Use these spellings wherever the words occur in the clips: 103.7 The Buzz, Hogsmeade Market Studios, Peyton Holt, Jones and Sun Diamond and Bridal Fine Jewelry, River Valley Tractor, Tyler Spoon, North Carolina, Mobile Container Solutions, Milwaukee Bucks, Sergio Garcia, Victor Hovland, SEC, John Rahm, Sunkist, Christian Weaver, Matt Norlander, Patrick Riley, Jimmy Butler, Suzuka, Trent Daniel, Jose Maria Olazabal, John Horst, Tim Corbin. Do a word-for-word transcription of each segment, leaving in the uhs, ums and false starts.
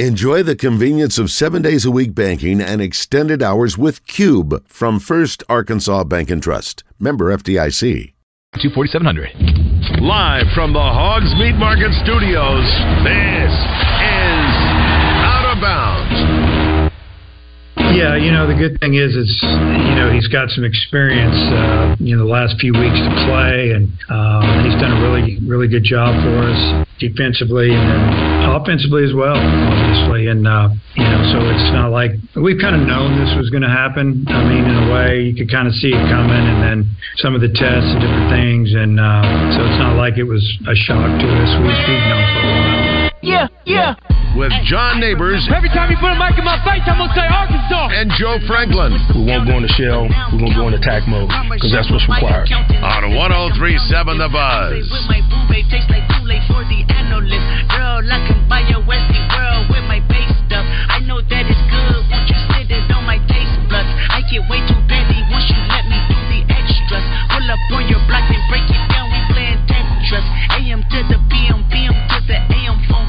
Enjoy the convenience of seven days a week banking and extended hours with Cube from First Arkansas Bank and Trust. Member F D I C. two forty-seven hundred. Live from the Hogs Meat Market Studios, this is Out of Bounds. Yeah, you know, the good thing is, it's, you know, he's got some experience, uh, you know, the last few weeks to play, and um, he's done a really, really good job for us defensively, and then offensively as well, obviously, and uh, you know, so it's not like we've kind of known this was going to happen. I mean, in a way, you could kind of see it coming, and then some of the tests and different things, and uh, so it's not like it was a shock to us. We've known for a while. Yeah, yeah. With John Neighbors. Every time you put a mic in my face, I'm going to say Arkansas. And Joe Franklin. We won't go in the shell. We won't go in attack mode, because that's what's required. On one oh three point seven The Buzz. Buy your Westy world with my base stuff. I know that it's good. Won't you sit it on my taste buds? I get way too petty once you let me do the extras. Pull up on your block and break it down. We playing Tetris. A M to the P M, P M to the A M phone.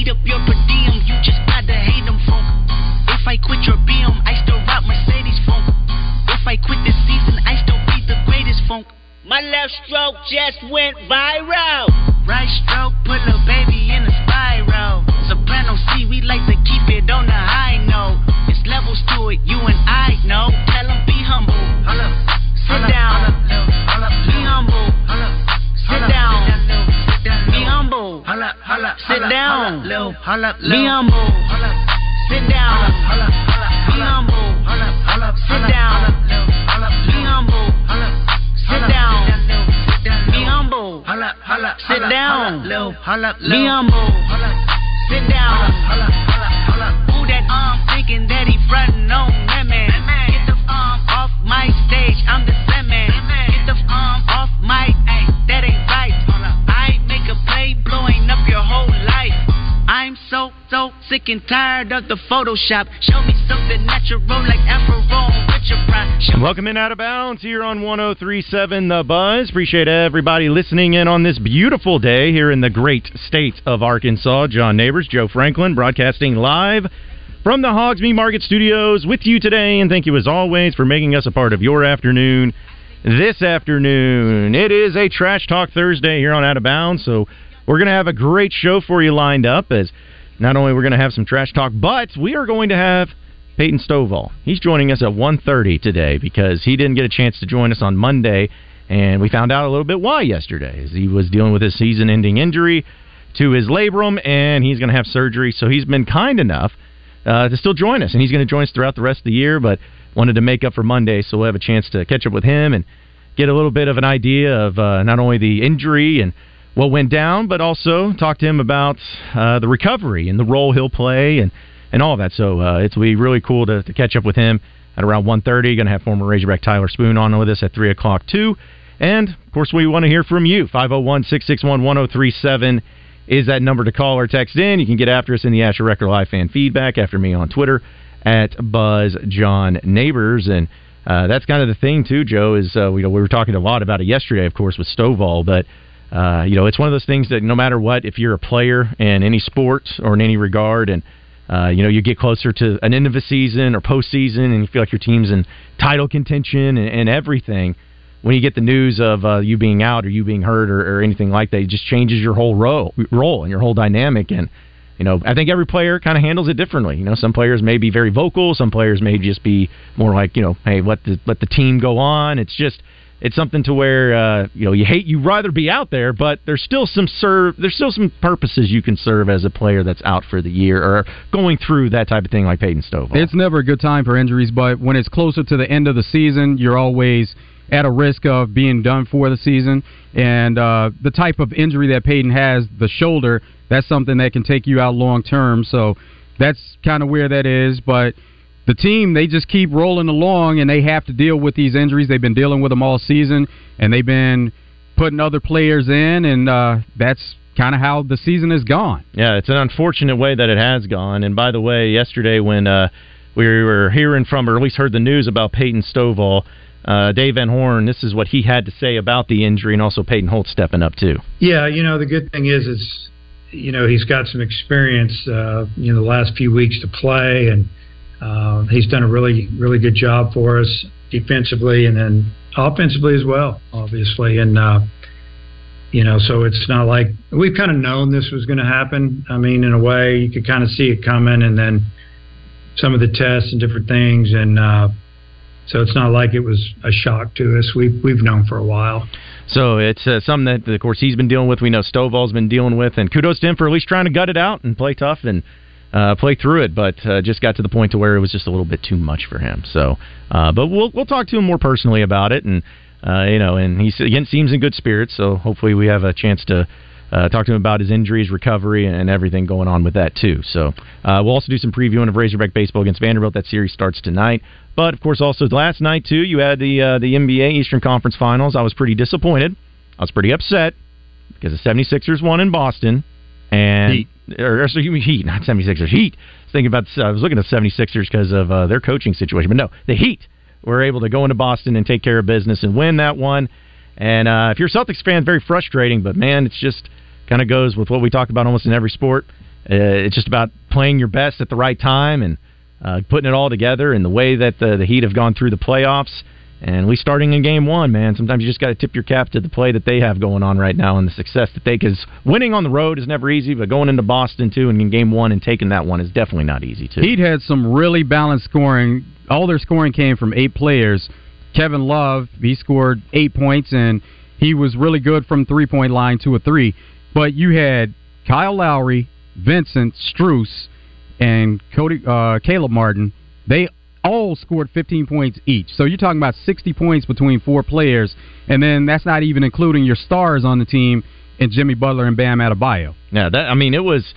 Eat up your per diem. You just gotta hate them phone. If I quit your B M, I still rock Mercedes phone. If I quit this season, I still be the greatest funk. My left stroke just went viral. Right stroke put a baby in a spiral. Soprano C, we like to keep it on the high note. It's levels to it, you and I know. Tell them be humble. Hold up. Sit down. Be humble. Sit down. Be humble. Sit down. Be humble. Sit down. Be humble. Sit down. Be humble. Sit down. Sit down, be humble. Sit down, be humble. Sit down. Who that arm thinking that he frontin' on women? Get the arm off my stage, I'm the same man. Get the arm off my, ay, that ain't right. I make a play blowing up your whole life. I'm so, so sick and tired of the Photoshop. Show me something natural like Afro with your pride. And welcome in Out of Bounds here on one oh three point seven The Buzz. Appreciate everybody listening in on this beautiful day here in the great state of Arkansas. John Neighbors, Joe Franklin, broadcasting live from the Hogs Meat Market Studios with you today. And thank you, as always, for making us a part of your afternoon this afternoon. It is a Trash Talk Thursday here on Out of Bounds, so we're going to have a great show for you lined up, as not only we're going to have some trash talk, but we are going to have Peyton Stovall. He's joining us at one thirty today because he didn't get a chance to join us on Monday, and we found out a little bit why yesterday, as he was dealing with his season-ending injury to his labrum, and he's going to have surgery. So he's been kind enough uh, to still join us, and he's going to join us throughout the rest of the year, but wanted to make up for Monday, so we'll have a chance to catch up with him and get a little bit of an idea of uh, not only the injury and what went down, but also talked to him about uh, the recovery and the role he'll play and, and all of that. So uh, it'll be really cool to, to catch up with him at around one thirty. Going to have former Razorback Tyler Spoon on with us at three o'clock, too. And, of course, we want to hear from you. five oh one, six six one, one oh three seven is that number to call or text in. You can get after us in the Asher Record Live fan feedback, after me on Twitter, at BuzzJohnNeighbors. And uh, that's kind of the thing, too, Joe, is uh, we, we were talking a lot about it yesterday, of course, with Stovall, but Uh, you know, it's one of those things that no matter what, if you're a player in any sport or in any regard, and, uh, you know, you get closer to an end of a season or postseason, and you feel like your team's in title contention and, and everything, when you get the news of uh, you being out or you being hurt or, or anything like that, it just changes your whole role, role and your whole dynamic. And, you know, I think every player kind of handles it differently. You know, some players may be very vocal. Some players may just be more like, you know, hey, let the, let the team go on. It's just... It's something to where uh, you know you hate you rather be out there, but there's still some serve. There's still some purposes you can serve as a player that's out for the year or going through that type of thing, like Peyton Stovall. It's never a good time for injuries, but when it's closer to the end of the season, you're always at a risk of being done for the season. And uh, the type of injury that Peyton has, the shoulder, that's something that can take you out long term. So that's kind of where that is, but the team, they just keep rolling along, and they have to deal with these injuries. They've been dealing with them all season, and they've been putting other players in, and uh, that's kind of how the season has gone. Yeah, it's an unfortunate way that it has gone. And by the way, yesterday when uh, we were hearing from, or at least heard the news about Peyton Stovall, Uh, Dave Van Horn, this is what he had to say about the injury and also Peyton Holt stepping up too. Yeah, you know, the good thing is, it's, you know, he's got some experience, uh, you know, the last few weeks to play, and uh, he's done a really, really good job for us defensively and then offensively as well, obviously. And, uh, you know, so it's not like we've kind of known this was going to happen. I mean, in a way, you could kind of see it coming, and then some of the tests and different things. And uh, so it's not like it was a shock to us. We've, we've known for a while. So it's uh, something that, of course, he's been dealing with. We know Stovall's been dealing with. And kudos to him for at least trying to gut it out and play tough and uh, play through it. But uh, just got to the point to where it was just a little bit too much for him. So, uh, but we'll we'll talk to him more personally about it. And Uh, you know, and he again seems in good spirits, so hopefully we have a chance to uh, talk to him about his injuries, recovery, and everything going on with that, too. So uh, we'll also do some previewing of Razorback baseball against Vanderbilt. That series starts tonight. But, of course, also last night, too, you had the uh, the N B A Eastern Conference Finals. I was pretty disappointed. I was pretty upset because the seventy-sixers won in Boston. And Heat. Or, or, so you mean Heat, not seventy-sixers. Heat. I was, thinking about, uh, I was looking at the seventy-sixers because of uh, their coaching situation. But, no, the Heat. We're able to go into Boston and take care of business and win that one. And uh, if you're a Celtics fan, very frustrating. But, man, it's just kind of goes with what we talk about almost in every sport. Uh, it's just about playing your best at the right time and uh, putting it all together, and the way that the, the Heat have gone through the playoffs. And we starting in game one, man. Sometimes you just got to tip your cap to the play that they have going on right now and the success that they, because winning on the road is never easy, but going into Boston, too, and in game one and taking that one is definitely not easy, too. Heat had some really balanced scoring. All their scoring came from eight players. Kevin Love, he scored eight points, and he was really good from three-point line, two of three. But you had Kyle Lowry, Vincent, Strus, and Cody, uh, Caleb Martin. They all scored fifteen points each. So you're talking about sixty points between four players, and then that's not even including your stars on the team and Jimmy Butler and Bam Adebayo. Yeah, that, I mean, it was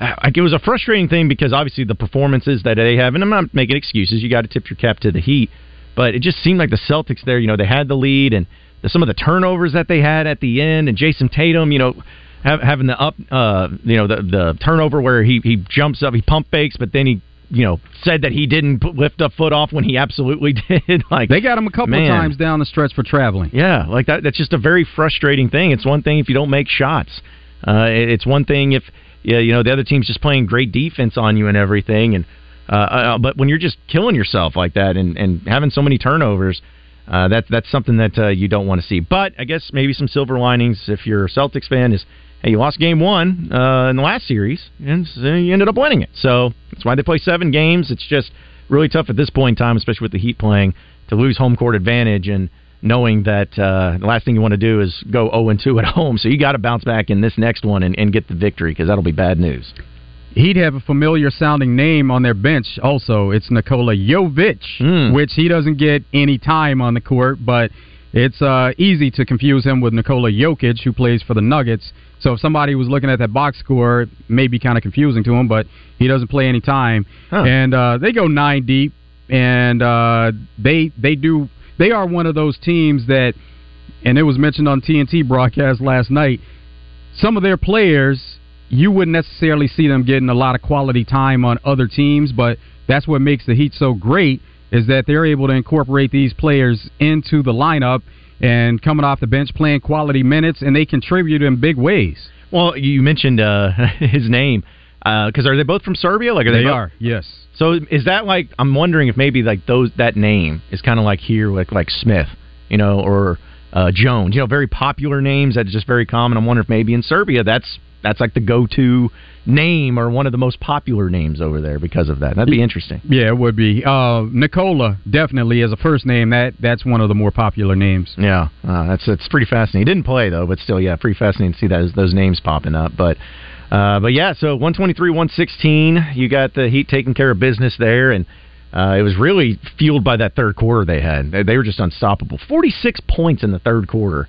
it was a frustrating thing because obviously the performances that they have, and I'm not making excuses, you got to tip your cap to the Heat, but it just seemed like the Celtics there, you know, they had the lead, and the, some of the turnovers that they had at the end, and Jason Tatum, you know, have, having the up, uh, you know, the, the turnover where he, he jumps up, he pump fakes, but then he you know, said that he didn't lift a foot off when he absolutely did. Like they got him a couple man. of times down the stretch for traveling. Yeah, like that. That's just a very frustrating thing. It's one thing if you don't make shots. Uh, it's one thing if you know the other team's just playing great defense on you and everything. And uh, uh, but when you're just killing yourself like that and, and having so many turnovers, uh, that that's something that uh, you don't want to see. But I guess maybe some silver linings if you're a Celtics fan is, hey, you lost game one uh, in the last series, and you ended up winning it. So that's why they play seven games. It's just really tough at this point in time, especially with the Heat playing, to lose home court advantage and knowing that uh, the last thing you want to do is go oh and two at home. So you got to bounce back in this next one and, and get the victory, because that'll be bad news. He'd have a familiar-sounding name on their bench also. It's Nikola Jovic, mm. which he doesn't get any time on the court, but it's uh, easy to confuse him with Nikola Jokic, who plays for the Nuggets. So if somebody was looking at that box score, it may be kind of confusing to him, but he doesn't play any time. Huh. And uh, they go nine deep, and uh, they they do they are one of those teams that, and it was mentioned on T N T broadcast last night, some of their players, you wouldn't necessarily see them getting a lot of quality time on other teams, but that's what makes the Heat so great, is that they're able to incorporate these players into the lineup and coming off the bench, playing quality minutes, and they contribute in big ways. Well, you mentioned uh, his name, because uh, are they both from Serbia? Like, are they, they both? Are, yes. So is that like, I'm wondering if maybe like those that name is kind of like here, like like Smith, you know, or uh, Jones, you know, very popular names that's just very common. I'm wondering if maybe in Serbia that's that's like the go-to name or one of the most popular names over there because of that. That'd be interesting. Yeah, it would be. Uh, Nikola, definitely, as a first name, that that's one of the more popular names. Yeah, uh, that's that's pretty fascinating. He didn't play, though, but still, yeah, pretty fascinating to see that, those names popping up. But, uh, but yeah, so one twenty-three one sixteen, you got the Heat taking care of business there, and uh, it was really fueled by that third quarter they had. They, they were just unstoppable. forty-six points in the third quarter.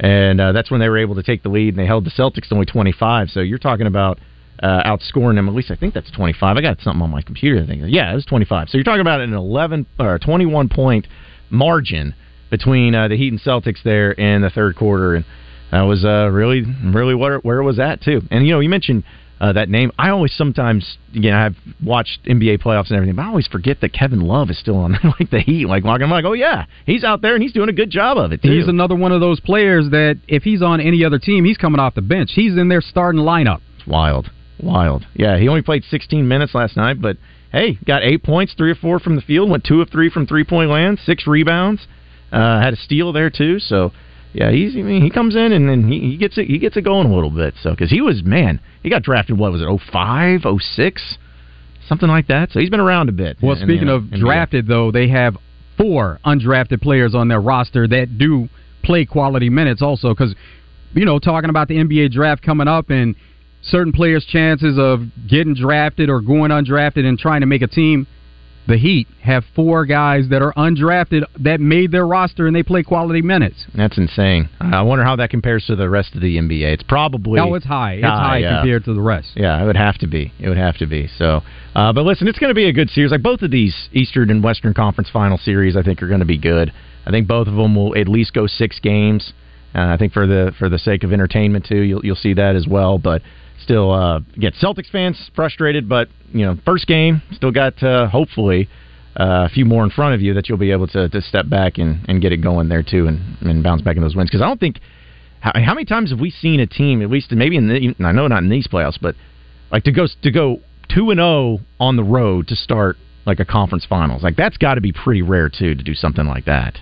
And uh, that's when they were able to take the lead, and they held the Celtics to only twenty-five. So you're talking about uh, outscoring them. At least I think that's twenty-five. I got something on my computer. I think. Yeah, it was twenty-five. So you're talking about an eleven or twenty-one-point margin between uh, the Heat and Celtics there in the third quarter. And that was uh, really, really where, where it was at, too. And, you know, you mentioned uh, that name. I always sometimes, you know, I've watched N B A playoffs and everything, but I always forget that Kevin Love is still on like the Heat. Like, I'm like, oh, yeah, he's out there and he's doing a good job of it, too. He's another one of those players that if he's on any other team, he's coming off the bench. He's in their starting lineup. Wild. Wild. Yeah, he only played sixteen minutes last night, but hey, got eight points, three or four from the field, went two of three from three-point land, six rebounds, uh, had a steal there too. So, yeah, he's I mean, he comes in and then he, he gets it he gets it going a little bit. So, because he was man, he got drafted. What was it? oh five, oh six, something like that. So he's been around a bit. Well, in, speaking in, of in drafted N B A. Though, they have four undrafted players on their roster that do play quality minutes also. Because you know, talking about the N B A draft coming up and certain players' chances of getting drafted or going undrafted and trying to make a team, the Heat have four guys that are undrafted that made their roster and they play quality minutes. That's insane. I wonder how that compares to the rest of the N B A. It's probably... Oh, it's high. It's high, high yeah. compared to the rest. Yeah, it would have to be. It would have to be. So, uh, but listen, it's going to be a good series. Like both of these Eastern and Western Conference Final Series, I think, are going to be good. I think both of them will at least go six games. Uh, I think for the for the sake of entertainment, too, you'll you'll see that as well. But still, uh, get Celtics fans frustrated, but, you know, first game, still got, uh, hopefully, uh, a few more in front of you that you'll be able to, to step back and, and get it going there, too, and, and bounce back in those wins. Because I don't think, how, how many times have we seen a team, at least maybe in the, I know not in these playoffs, but, like, to go to go two and oh on the road to start, like, a conference finals. Like, that's got to be pretty rare, too, to do something like that.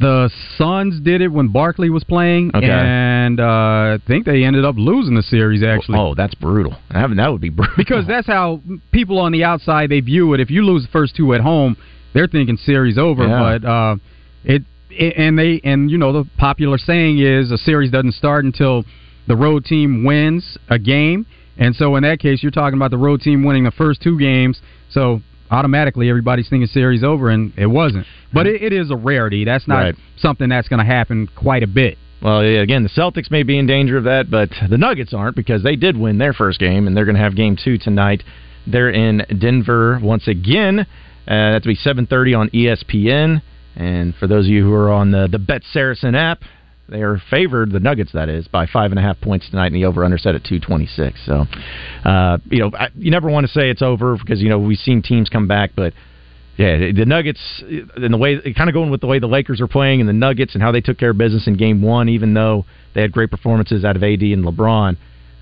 The Suns did it when Barkley was playing, okay. and uh, I think they ended up losing the series, actually. Oh, that's brutal. That would be brutal. Because that's how people on the outside, they view it. If you lose the first two at home, they're thinking series over. Yeah. But uh, it, it and, they, and, you know, the popular saying is a series doesn't start until the road team wins a game. And so in that case, you're talking about the road team winning the first two games. So automatically everybody's thinking series over, and it wasn't. But it, it is a rarity. That's not right. Something that's going to happen quite a bit. Well, yeah, again, the Celtics may be in danger of that, but the Nuggets aren't because they did win their first game, and they're going to have game two tonight. They're in Denver once again. Uh, that'll be seven thirty on E S P N. And for those of you who are on the, the Bet Saracen app, they are favored, the Nuggets, that is, by five and a half points tonight, and the over-under set at two twenty-six. So, uh, you know, I, you never want to say it's over because, you know, we've seen teams come back. But, yeah, the Nuggets, and the way, kind of going with the way the Lakers are playing and the Nuggets and how they took care of business in game one, even though they had great performances out of A D and LeBron.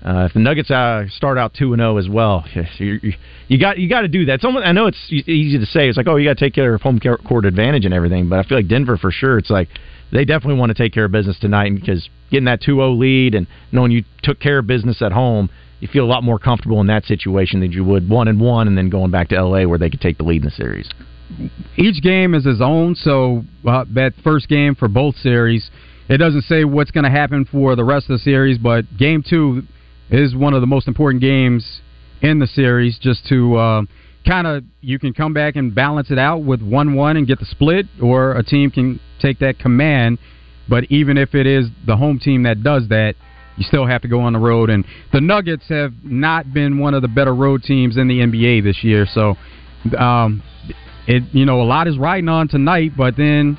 Uh, if the Nuggets uh, start out two and oh as well, you, you, you got you got to do that. It's almost, I know it's easy to say. It's like, oh, you got to take care of home court advantage and everything. But I feel like Denver, for sure, it's like, they definitely want to take care of business tonight because getting that two oh lead and knowing you took care of business at home, you feel a lot more comfortable in that situation than you would one and one and then going back to L A where they could take the lead in the series. Each game is its own, so uh, that first game for both series, it doesn't say what's going to happen for the rest of the series, but game two is one of the most important games in the series just to uh, kind of, you can come back and balance it out with one one and get the split, or a team can take that command. But even if it is the home team that does that, you still have to go on the road, and the Nuggets have not been one of the better road teams in the N B A this year, so um, it you know a lot is riding on tonight, but then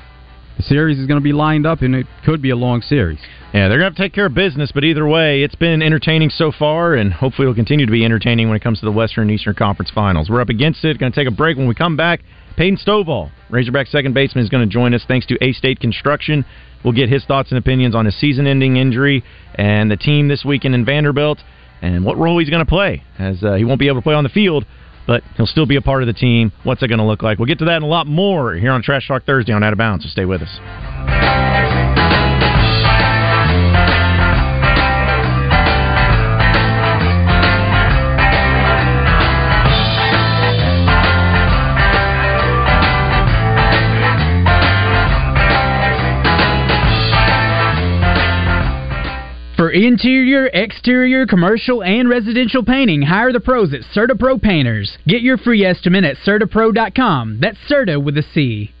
the series is going to be lined up, and it could be a long series. Yeah, they're going to have to take care of business, but either way, it's been entertaining so far, and hopefully it'll continue to be entertaining when it comes to the Western and Eastern Conference Finals. We're up against it, going to take a break. When we come back, Peyton Stovall, Razorback second baseman, is going to join us thanks to A-State Construction. We'll get his thoughts and opinions on his season-ending injury and the team this weekend in Vanderbilt and what role he's going to play, as uh, he won't be able to play on the field, but he'll still be a part of the team. What's it going to look like? We'll get to that and a lot more here on Trash Talk Thursday on Out of Bounds, so stay with us. For interior, exterior, commercial, and residential painting, hire the pros at CERTA Pro Painters. Get your free estimate at certa pro dot com. That's CERTA with a C.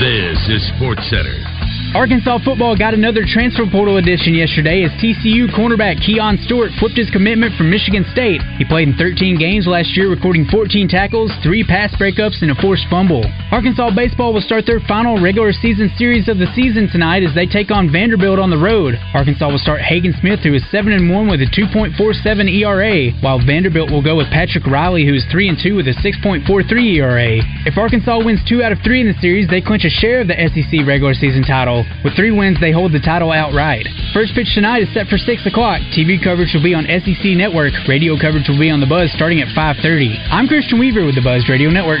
This is SportsCenter. Arkansas football got another transfer portal addition yesterday as T C U cornerback Keon Stewart flipped his commitment from Michigan State. He played in thirteen games last year, recording fourteen tackles, three pass breakups, and a forced fumble. Arkansas baseball will start their final regular season series of the season tonight as they take on Vanderbilt on the road. Arkansas will start Hagen Smith, who is seven and one with a two point four seven E R A, while Vanderbilt will go with Patrick Riley, who is three and two with a six point four three E R A. If Arkansas wins two out of three in the series, they clinch a share of the S E C regular season title. With three wins, they hold the title outright. First pitch tonight is set for six o'clock. T V coverage will be on S E C Network. Radio coverage will be on The Buzz starting at five thirty. I'm Christian Weaver with The Buzz Radio Network.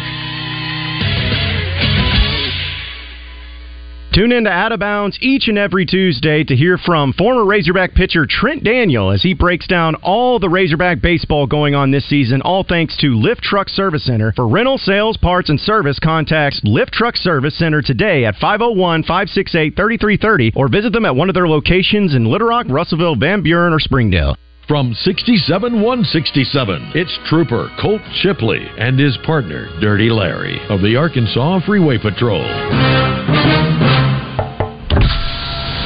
Tune in to Out of Bounds each and every Tuesday to hear from former Razorback pitcher Trent Daniel as he breaks down all the Razorback baseball going on this season, all thanks to Lift Truck Service Center. For rental, sales, parts, and service, contact Lift Truck Service Center today at five oh one, five six eight, three three three zero or visit them at one of their locations in Little Rock, Russellville, Van Buren, or Springdale. From sixty-seven one sixty-seven, it's Trooper Colt Shipley and his partner, Dirty Larry, of the Arkansas Freeway Patrol.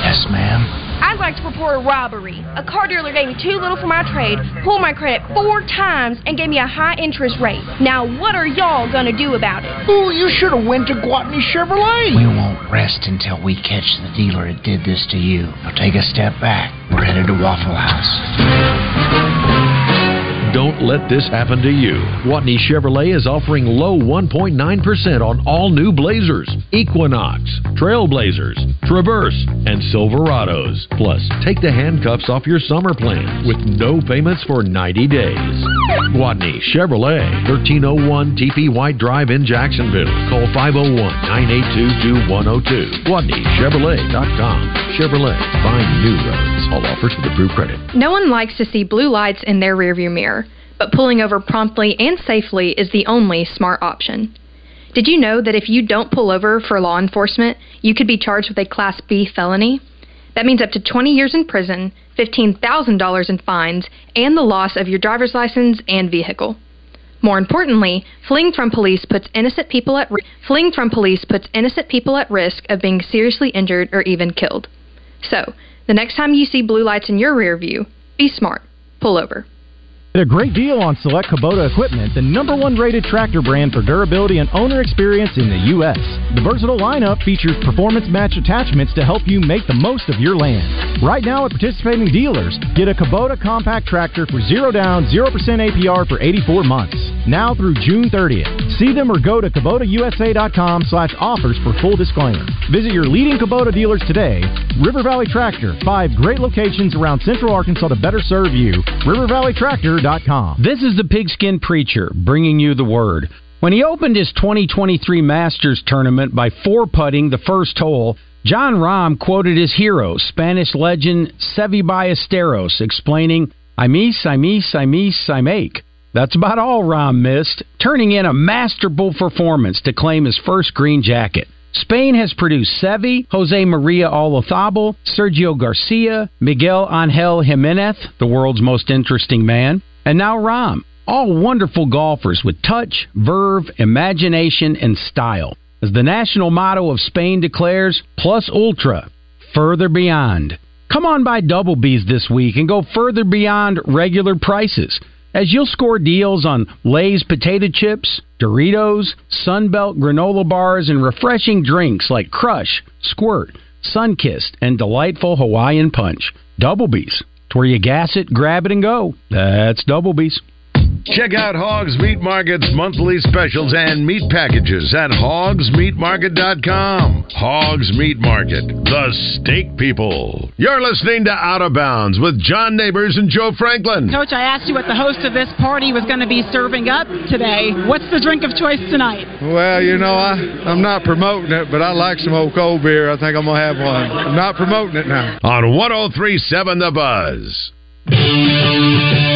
Yes, ma'am. I'd like to report a robbery. A car dealer gave me too little for my trade, pulled my credit four times, and gave me a high interest rate. Now, what are y'all gonna do about it? Ooh, you should have went to Gautney Chevrolet. We won't rest until we catch the dealer that did this to you. Now take a step back. We're headed to Waffle House. Don't let this happen to you. Gautney Chevrolet is offering low one point nine percent on all new Blazers, Equinox, Trailblazers, Traverse, and Silverados. Plus, take the handcuffs off your summer plans with no payments for ninety days. Gautney Chevrolet, thirteen oh one T P White Drive in Jacksonville. Call five oh one, nine eight two, two one oh two. Gautney Chevrolet dot com. Chevrolet, find new roads. All offers with approved credit. No one likes to see blue lights in their rearview mirror, but pulling over promptly and safely is the only smart option. Did you know that if you don't pull over for law enforcement, you could be charged with a Class B felony? That means up to twenty years in prison, fifteen thousand dollars in fines, and the loss of your driver's license and vehicle. More importantly, fleeing from police puts innocent people at ri- fleeing from police puts innocent people at risk of being seriously injured or even killed. So, the next time you see blue lights in your rear view, be smart. Pull over. Get a great deal on select Kubota equipment, the number one rated tractor brand for durability and owner experience in the U S. The versatile lineup features performance-match attachments to help you make the most of your land. Right now at participating dealers, get a Kubota compact tractor for zero down, zero percent A P R for eighty-four months. Now through June thirtieth. See them or go to KubotaUSA.com slash offers for full disclaimer. Visit your leading Kubota dealers today. River Valley Tractor, five great locations around Central Arkansas to better serve you. River Valley Tractor. This is the Pigskin Preacher, bringing you the word. When he opened his twenty twenty-three Masters Tournament by four-putting the first hole, John Rahm quoted his hero, Spanish legend Seve Ballesteros, explaining, "I miss, I miss, I miss, I make." That's about all Rahm missed, turning in a masterful performance to claim his first green jacket. Spain has produced Seve, Jose Maria Olazabal, Sergio Garcia, Miguel Angel Jimenez, the world's most interesting man, and now Rahm, all wonderful golfers with touch, verve, imagination, and style. As the national motto of Spain declares, plus ultra, further beyond. Come on by Double B's this week and go further beyond regular prices, as you'll score deals on Lay's potato chips, Doritos, Sunbelt granola bars, and refreshing drinks like Crush, Squirt, Sunkist, and delightful Hawaiian Punch. Double B's. Where you gas it, grab it, and go. That's Double B's. Check out Hogs Meat Market's monthly specials and meat packages at hogs meat market dot com. Hogs Meat Market, the steak people. You're listening to Out of Bounds with John Neighbors and Joe Franklin. Coach, I asked you what the host of this party was going to be serving up today. What's the drink of choice tonight? Well, you know, I, I'm not promoting it, but I like some old cold beer. I think I'm going to have one. I'm not promoting it now. On one oh three point seven The Buzz. Yeah.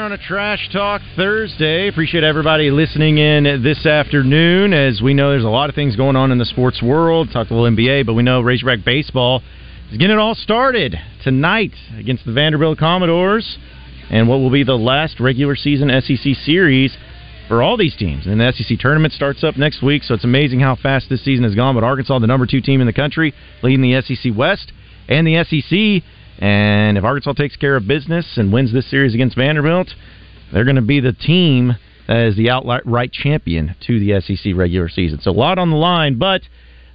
here on a Trash Talk Thursday. Appreciate everybody listening in this afternoon. As we know, there's a lot of things going on in the sports world. Talked a little N B A, but we know Razorback baseball is getting it all started tonight against the Vanderbilt Commodores and what will be the last regular season S E C series for all these teams. And the S E C tournament starts up next week, so it's amazing how fast this season has gone. But Arkansas, the number two team in the country, leading the S E C West and the S E C. And if Arkansas takes care of business and wins this series against Vanderbilt, they're going to be the team that is the outright champion to the S E C regular season. So a lot on the line, but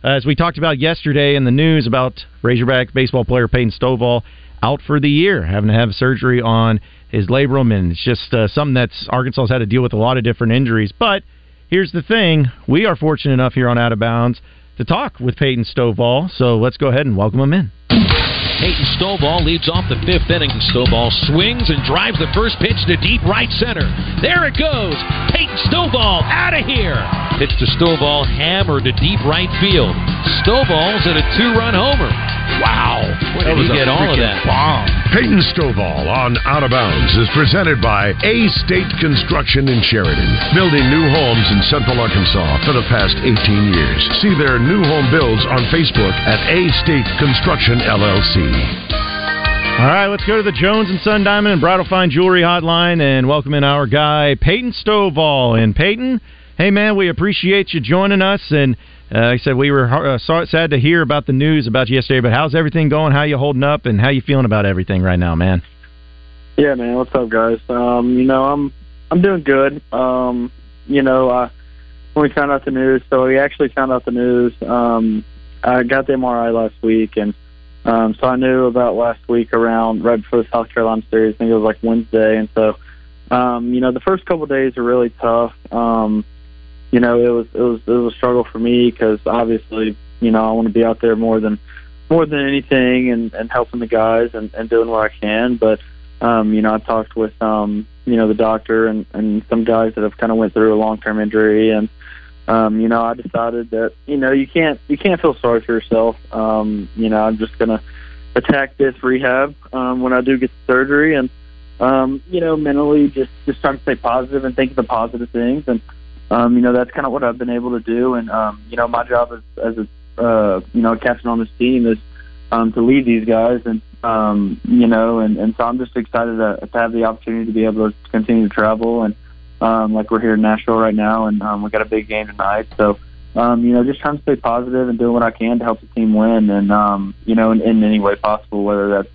as we talked about yesterday in the news about Razorback baseball player Peyton Stovall out for the year, having to have surgery on his labrum, and it's just uh, something that's Arkansas's had to deal with a lot of different injuries. But here's the thing, we are fortunate enough here on Out of Bounds to talk with Peyton Stovall, so let's go ahead and welcome him in. Peyton Stovall leads off the fifth inning. Stovall swings and drives the first pitch to deep right center. There it goes. Peyton Stovall out of here. Pitch to Stovall, hammer to deep right field. Stovall's at a two-run homer. Wow. Where did he get all of that? Bomb. Peyton Stovall on Out of Bounds is presented by A-State Construction in Sheridan. Building new homes in Central Arkansas for the past eighteen years. See their new home builds on Facebook at A-State Construction L L C. All right, let's go to the Jones and Sun Diamond and Bridal Fine Jewelry hotline and welcome in our guy, Peyton Stovall. And Peyton, hey man, we appreciate you joining us. And uh, like I said, we were uh, sorry, sad to hear about the news about you yesterday, but how's everything going? How you holding up and how you feeling about everything right now, man? Yeah, man, what's up, guys? Um, you know, I'm I'm doing good. Um, you know, uh, when we found out the news, so we actually found out the news. Um, I got the M R I last week, and Um, so I knew about last week around right before the South Carolina series. I think it was like Wednesday. And so, um, you know, the first couple of days are really tough. Um, you know, it was, it was, it was a struggle for me because obviously, you know, I want to be out there more than, more than anything and, and helping the guys and, and doing what I can. But, um, you know, I talked with, um, you know, the doctor and, and some guys that have kind of went through a long-term injury. And, Um, you know, I decided that, you know, you can't you can't feel sorry for yourself. Um, you know, I'm just going to attack this rehab um, when I do get the surgery and, um, you know, mentally just, just trying to stay positive and think of the positive things. And, um, you know, that's kind of what I've been able to do. And, um, you know, my job as, as a, uh, you know, captain on this team is um, to lead these guys. And, um, you know, and, and so I'm just excited to, to have the opportunity to be able to continue to travel and, Um, like we're here in Nashville right now, and um, we got a big game tonight. So, um, you know, just trying to stay positive and doing what I can to help the team win, and um, you know, in, in any way possible, whether that's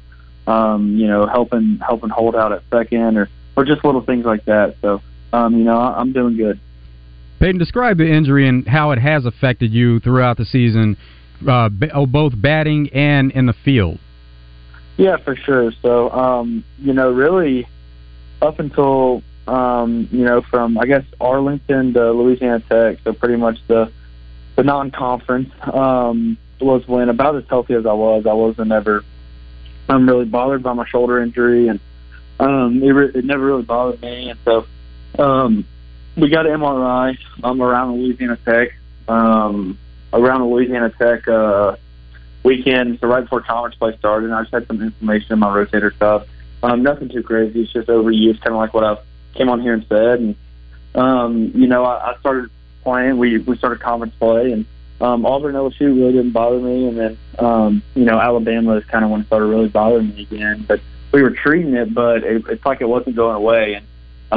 um, you know helping helping hold out at second or, or just little things like that. So, um, you know, I, I'm doing good. Peyton, describe the injury and how it has affected you throughout the season, uh, both batting and in the field. Yeah, for sure. So, um, you know, really up until. Um, you know, from, I guess, Arlington to Louisiana Tech, so pretty much the the non-conference um, was when about as healthy as I was. I wasn't ever I'm really bothered by my shoulder injury, and um, it, re- it never really bothered me. And so um, we got an M R I um, around Louisiana Tech, um, around the Louisiana Tech uh, weekend, so right before conference play started, and I just had some inflammation in my rotator cuff. Um, nothing too crazy. It's just overuse, kind of like what I've came on here and said, and um, you know, I, I started playing. We we started conference play, and um, Auburn L S U really didn't bother me. And then um, you know, Alabama is kind of when it started really bothering me again. But we were treating it, but it, it's like it wasn't going away. And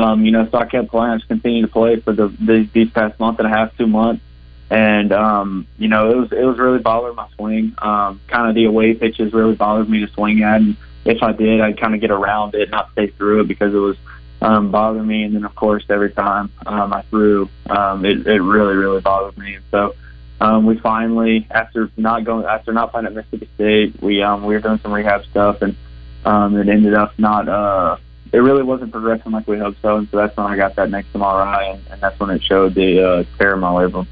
um, you know, so I kept playing. I just continued to play for the, the these past month and a half, two months. And um, you know, it was it was really bothering my swing. Um, kind of the away pitches really bothered me to swing at, and if I did, I'd kind of get around it, not stay through it because it was. Um, bothered me, and then of course every time um, I threw, um, it, it really, really bothered me. So um, we finally, after not going, after not playing at Mississippi State, we um, we were doing some rehab stuff, and um, it ended up not. Uh, it really wasn't progressing like we hoped so, and so that's when I got that next M R I, and, and that's when it showed the uh, tear in my labrum.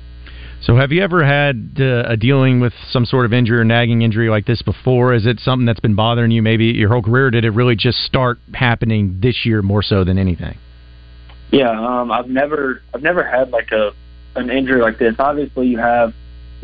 So have you ever had uh, a dealing with some sort of injury or nagging injury like this before? Is it something that's been bothering you maybe your whole career, or did it really just start happening this year more so than anything? Yeah, um, I've never I've never had like a an injury like this. Obviously you have,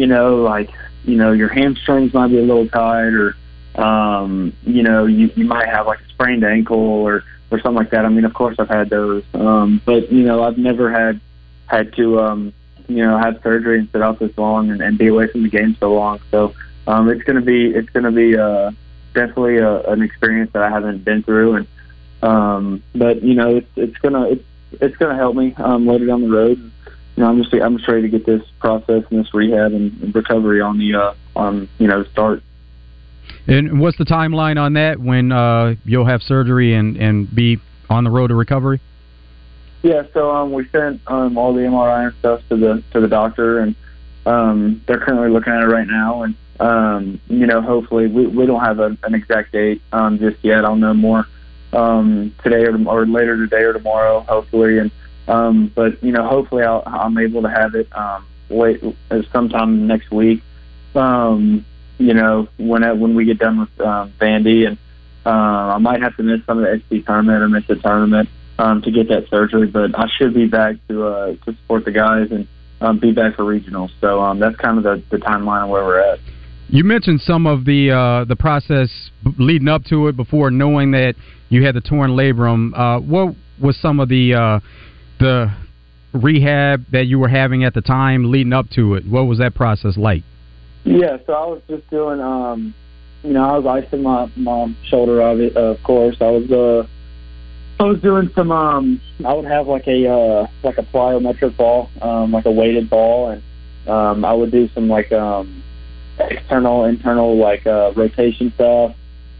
you know, like, you know, your hamstrings might be a little tight or um, you know, you, you might have like a sprained ankle or, or something like that. I mean, of course I've had those, um, but, you know, I've never had, had to, um, you know, have surgery and sit out this long and, and be away from the game so long. So um, it's going to be, it's going to be uh, definitely a, an experience that I haven't been through. And, um, but, you know, it's, it's going to, it's, it's going to help me um, later down the road. You know, I'm just, I'm just ready to get this process and this rehab and recovery on the, uh, on, you know, start. And what's the timeline on that when uh, you'll have surgery and, and be on the road to recovery? Yeah, so um, we sent um, all the M R I and stuff to the to the doctor, and um, they're currently looking at it right now. And, um, you know, hopefully we, we don't have a, an exact date um, just yet. I'll know more um, today or, or later today or tomorrow, hopefully. And um, But, you know, hopefully I'll, I'm able to have it um, wait, sometime next week. Um You know, when I, when we get done with um, Vandy, and uh, I might have to miss some of the S E C tournament or miss the tournament um, to get that surgery, but I should be back to uh, to support the guys and um, be back for regionals. So um, that's kind of the, the timeline of where we're at. You mentioned some of the uh, the process leading up to it before knowing that you had the torn labrum. Uh, what was some of the uh, the rehab that you were having at the time leading up to it? What was that process like? Yeah, so I was just doing, um, you know, I was icing my, my shoulder, of it, of course. I was, uh, I was doing some, um, I would have like a, uh, like a plyometric ball, um, like a weighted ball, and um, I would do some like um, external, internal like uh, rotation stuff.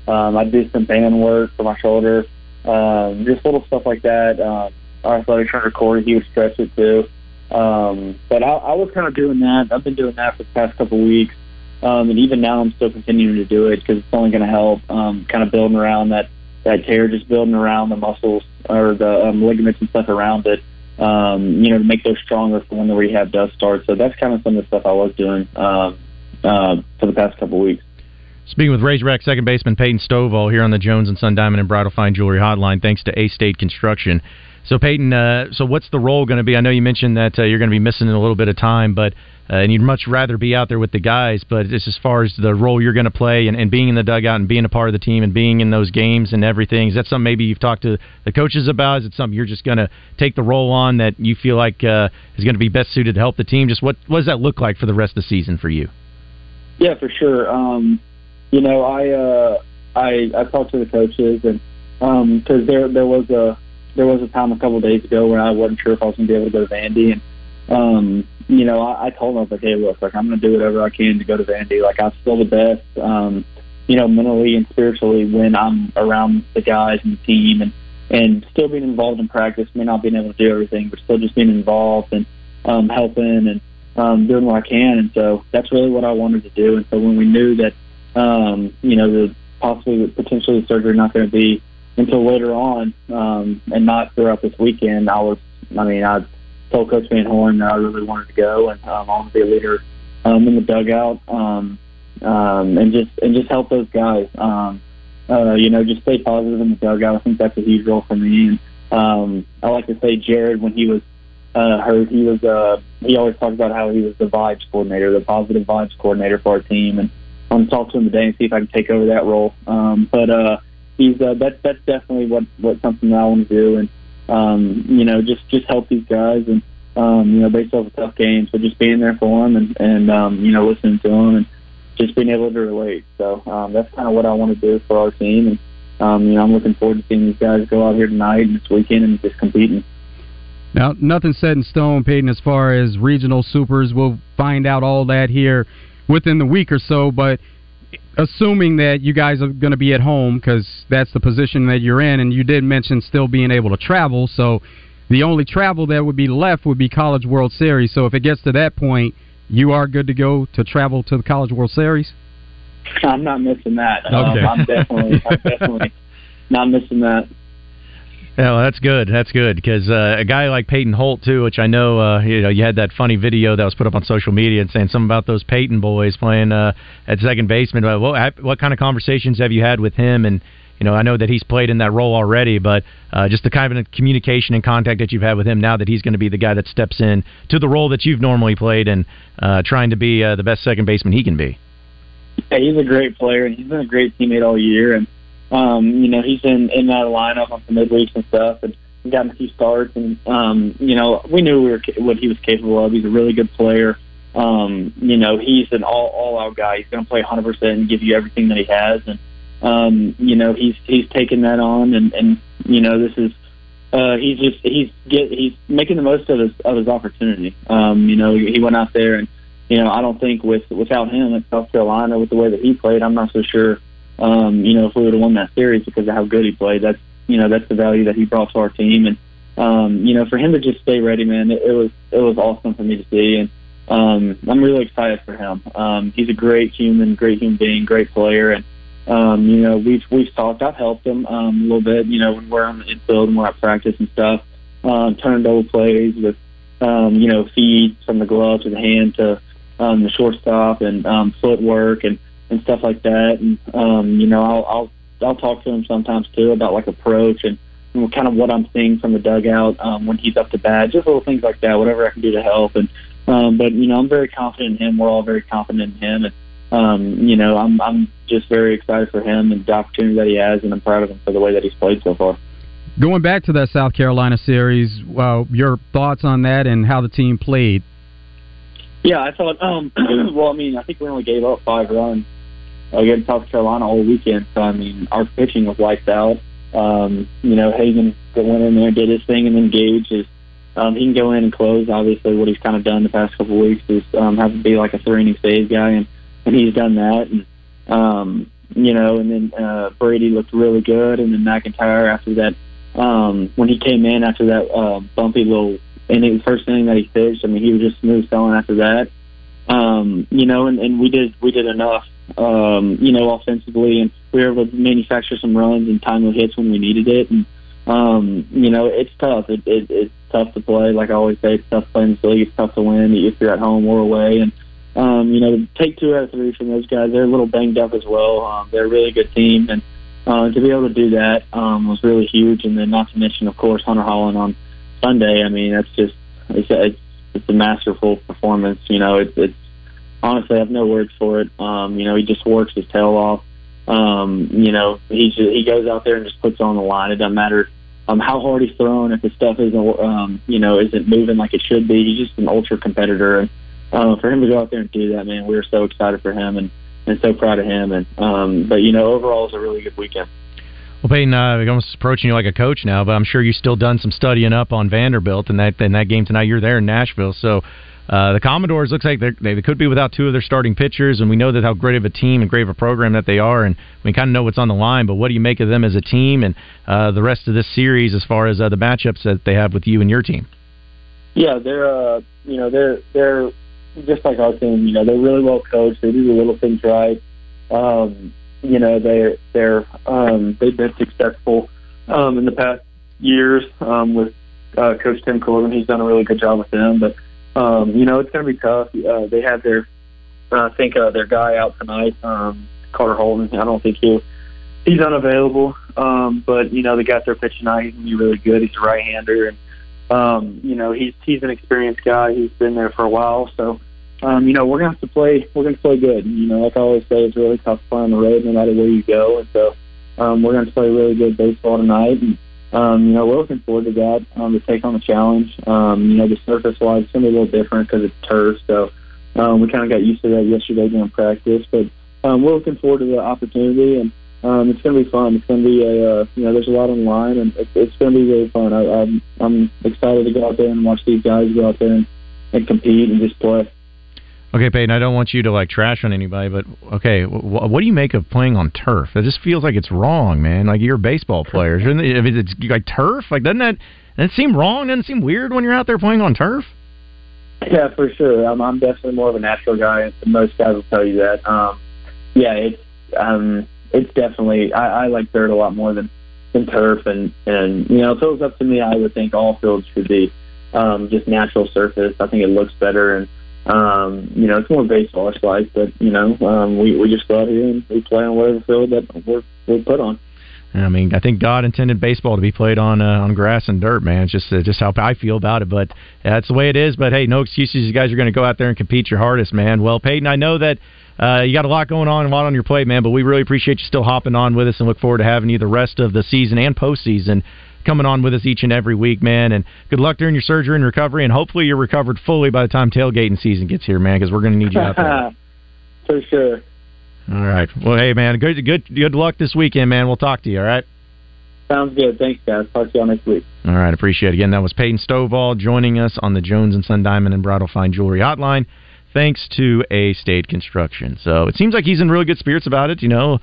Um, I'd do some band work for my shoulder, um, just little stuff like that. Um, our athletic trainer Corey, he would stretch it too. Um, but I, I was kind of doing that. I've been doing that for the past couple of weeks. Um, and even now I'm still continuing to do it because it's only going to help um, kind of building around that, that tear, just building around the muscles or the um, ligaments and stuff around it, um, you know, to make those stronger for when the rehab does start. So that's kind of some of the stuff I was doing um, uh, for the past couple of weeks. Speaking with Razorback second baseman Peyton Stovall here on the Jones and Sun Diamond and Bridal Fine Jewelry Hotline, thanks to A-State Construction. So, Peyton, uh, so what's the role going to be? I know you mentioned that uh, you're going to be missing a little bit of time, but uh, and you'd much rather be out there with the guys, but just as far as the role you're going to play and, and being in the dugout and being a part of the team and being in those games and everything, is that something maybe you've talked to the coaches about? Is it something you're just going to take the role on that you feel like uh, is going to be best suited to help the team? Just what, what does that look like for the rest of the season for you? Yeah, for sure. Um, you know, I, uh, I I talked to the coaches, and because um, there there was a – There was a time a couple of days ago where I wasn't sure if I was going to be able to go to Vandy. And, um, you know, I, I told them, I was like, hey, look, like, I'm going to do whatever I can to go to Vandy. Like, I'm still the best, um, you know, mentally and spiritually when I'm around the guys and the team, and, and still being involved in practice, may not being able to do everything, but still just being involved and um, helping and um, doing what I can. And so that's really what I wanted to do. And so when we knew that, um, you know, the possibly potentially the surgery not going to be until later on, um, and not throughout this weekend, I was, I mean, I told Coach Van Horn that I really wanted to go, and um, I want to be a leader um, in the dugout, um, um, and just and just help those guys. Um, uh, you know, just stay positive in the dugout. I think that's a huge role for me. And um, I like to say Jared, when he was uh, hurt, he was uh, he always talked about how he was the vibes coordinator, the positive vibes coordinator for our team. And I'm going to talk to him today and see if I can take over that role. Um, but uh, He's uh, that, that's definitely what, what something that I want to do, and um, you know, just, just help these guys, and um, you know, based off of tough games, but just being there for them, and, and um, you know, listening to them, and just being able to relate. So um, that's kind of what I want to do for our team, and um, you know, I'm looking forward to seeing these guys go out here tonight and this weekend and just competing. Now, nothing set in stone, Peyton, as far as regional supers. We'll find out all that here within the week or so, but assuming that you guys are going to be at home, because that's the position that you're in, and you did mention still being able to travel, so the only travel that would be left would be College World Series. So if it gets to that point, you are good to go to travel to the College World Series? I'm not missing that. Okay. Um, I'm, definitely, I'm definitely not missing that. Yeah, well, that's good. That's good, because uh, a guy like Peyton Holt, too, which I know, uh, you know, you had that funny video that was put up on social media and saying something about those Peyton boys playing uh, at second baseman. What, what kind of conversations have you had with him? And, you know, I know that he's played in that role already, but uh, just the kind of communication and contact that you've had with him now that he's going to be the guy that steps in to the role that you've normally played, and uh, trying to be uh, the best second baseman he can be. yeah, he's a great player, and he's been a great teammate all year. And, um, you know, he's been in that lineup on some midweeks and stuff, and gotten a few starts. And, um, you know, we knew we were what he was capable of. He's a really good player. Um, you know, he's an all, all-out guy. He's going to play one hundred percent and give you everything that he has. And, um, you know, he's he's taking that on, and, and you know, this is uh, he's just he's get, he's making the most of his of his opportunity. Um, you know, he went out there, and you know, I don't think with without him at South Carolina, with the way that he played, I'm not so sure. Um, you know, if we would have won that series because of how good he played, that's you know that's the value that he brought to our team. And um, you know, for him to just stay ready, man, it, it was it was awesome for me to see. And um, I'm really excited for him. Um, he's a great human, great human being, great player, and. Um, you know, we've we've talked. I've helped him um, a little bit. You know, when we're on the infield and we're at practice and stuff, um, turning double plays with, um, you know, feed from the glove to the hand to um, the shortstop and um, footwork and, and stuff like that. And um, you know, I'll, I'll I'll talk to him sometimes too about like approach and, and kind of what I'm seeing from the dugout um, when he's up to bat, just little things like that. Whatever I can do to help. And um, but you know, I'm very confident in him. We're all very confident in him. And, Um, you know, I'm I'm just very excited for him and the opportunity that he has, and I'm proud of him for the way that he's played so far. Going back to that South Carolina series, uh, your thoughts on that and how the team played? Yeah, I thought, um, well, I mean, I think we only gave up five runs against South Carolina all weekend, so, I mean, our pitching was lights out. Um, you know, Hagen went in there, did his thing, and then Gage is, um, he can go in and close. Obviously, what he's kind of done the past couple of weeks is um, have to be like a three-inning save guy, and And he's done that, and um, you know, and then uh, Brady looked really good, and then McIntyre after that, um, when he came in after that uh, bumpy little inning, first inning that he pitched. I mean, he was just smooth sailing after that, um, you know, and, and we did we did enough, um, you know, offensively, and we were able to manufacture some runs and timely hits when we needed it, and um, you know, it's tough. It, it, it's tough to play. Like I always say, it's tough to play in this league. It's tough to win if you're at home or away, and. Um, you know, take two out of three from those guys. They're a little banged up as well. Um, they're a really good team, and uh, to be able to do that um, was really huge. And then, not to mention, of course, Hunter Holland on Sunday. I mean, that's just it's a, it's, it's a masterful performance. You know, it's, it's honestly I have no words for it. Um, you know, he just works his tail off. Um, you know, he just, he goes out there and just puts on the line. It doesn't matter um, how hard he's throwing. If the stuff isn't um, you know isn't moving like it should be, he's just an ultra competitor. And, Uh, for him to go out there and do that, man, we were so excited for him and, and so proud of him. And um, but, you know, overall, it was a really good weekend. Well, Peyton, uh, I'm almost approaching you like a coach now, but I'm sure you've still done some studying up on Vanderbilt and that, and that game tonight. You're there in Nashville. So uh, the Commodores looks like they could be without two of their starting pitchers, and we know that how great of a team and great of a program that they are, and we kind of know what's on the line. But what do you make of them as a team and uh, the rest of this series as far as uh, the matchups that they have with you and your team? Yeah, they're uh, you know they're they're. Just like our team, you know, they're really well coached. They do the little things right. Um, you know, they're they're um, they've been successful um, in the past years um, with uh, Coach Tim Corbin. He's done a really good job with them. But um, you know, it's going to be tough. Uh, they have their, I think uh, their guy out tonight, um, Carter Holden. I don't think he he's unavailable. Um, but you know, they got their pitch tonight. He's going to be really good. He's a right-hander, and um, you know, he's he's an experienced guy. He's been there for a while, so. Um, you know, we're going to have to play, we're going to play good. You know, like I always say, it's really tough to play on the road no matter where you go. And so um, we're going to play really good baseball tonight. And, um, you know, we're looking forward to that, um, to take on the challenge. Um, you know, the surface-wise, it's going to be a little different because it's turf. So um, we kind of got used to that yesterday during practice. But um, we're looking forward to the opportunity, and um, it's going to be fun. It's going to be, a, uh, you know, there's a lot on the line, and it's, it's going to be really fun. I, I'm, I'm excited to go out there and watch these guys go out there and, and compete and just play. Okay, Peyton, I don't want you to, like, trash on anybody, but, okay, wh- what do you make of playing on turf? It just feels like it's wrong, man. Like, you're a baseball player. Shouldn't it, if it's, like, turf, like, doesn't that, doesn't it seem wrong? Doesn't it seem weird when you're out there playing on turf? Yeah, for sure. I'm, I'm definitely more of a natural guy. Most guys will tell you that. Um, yeah, it's um, it's definitely – I like dirt a lot more than, than turf, and, and, you know, if it was up to me, I would think all fields should be um, just natural surface. I think it looks better, and – Um, you know, it's more baseballish like, but, you know, um, we, we just go out here and we play on whatever field that we're, we're put on. I mean, I think God intended baseball to be played on uh, on grass and dirt, man. It's just uh, just how I feel about it, but that's the way it is. But hey, no excuses. You guys are going to go out there and compete your hardest, man. Well, Peyton, I know that uh, you got a lot going on, a lot on your plate, man. But we really appreciate you still hopping on with us, and look forward to having you the rest of the season and postseason coming on with us each and every week, man. And good luck during your surgery and recovery, and hopefully you're recovered fully by the time tailgating season gets here, man, because we're going to need you out there for sure. All right. Well, hey, man, good good, good luck this weekend, man. We'll talk to you, all right? Sounds good. Thanks, guys. Talk to you all next week. All right. Appreciate it. Again, that was Peyton Stovall joining us on the Jones and Sun Diamond and Bridal Fine Jewelry Hotline, thanks to A-State Construction. So it seems like he's in really good spirits about it. You know,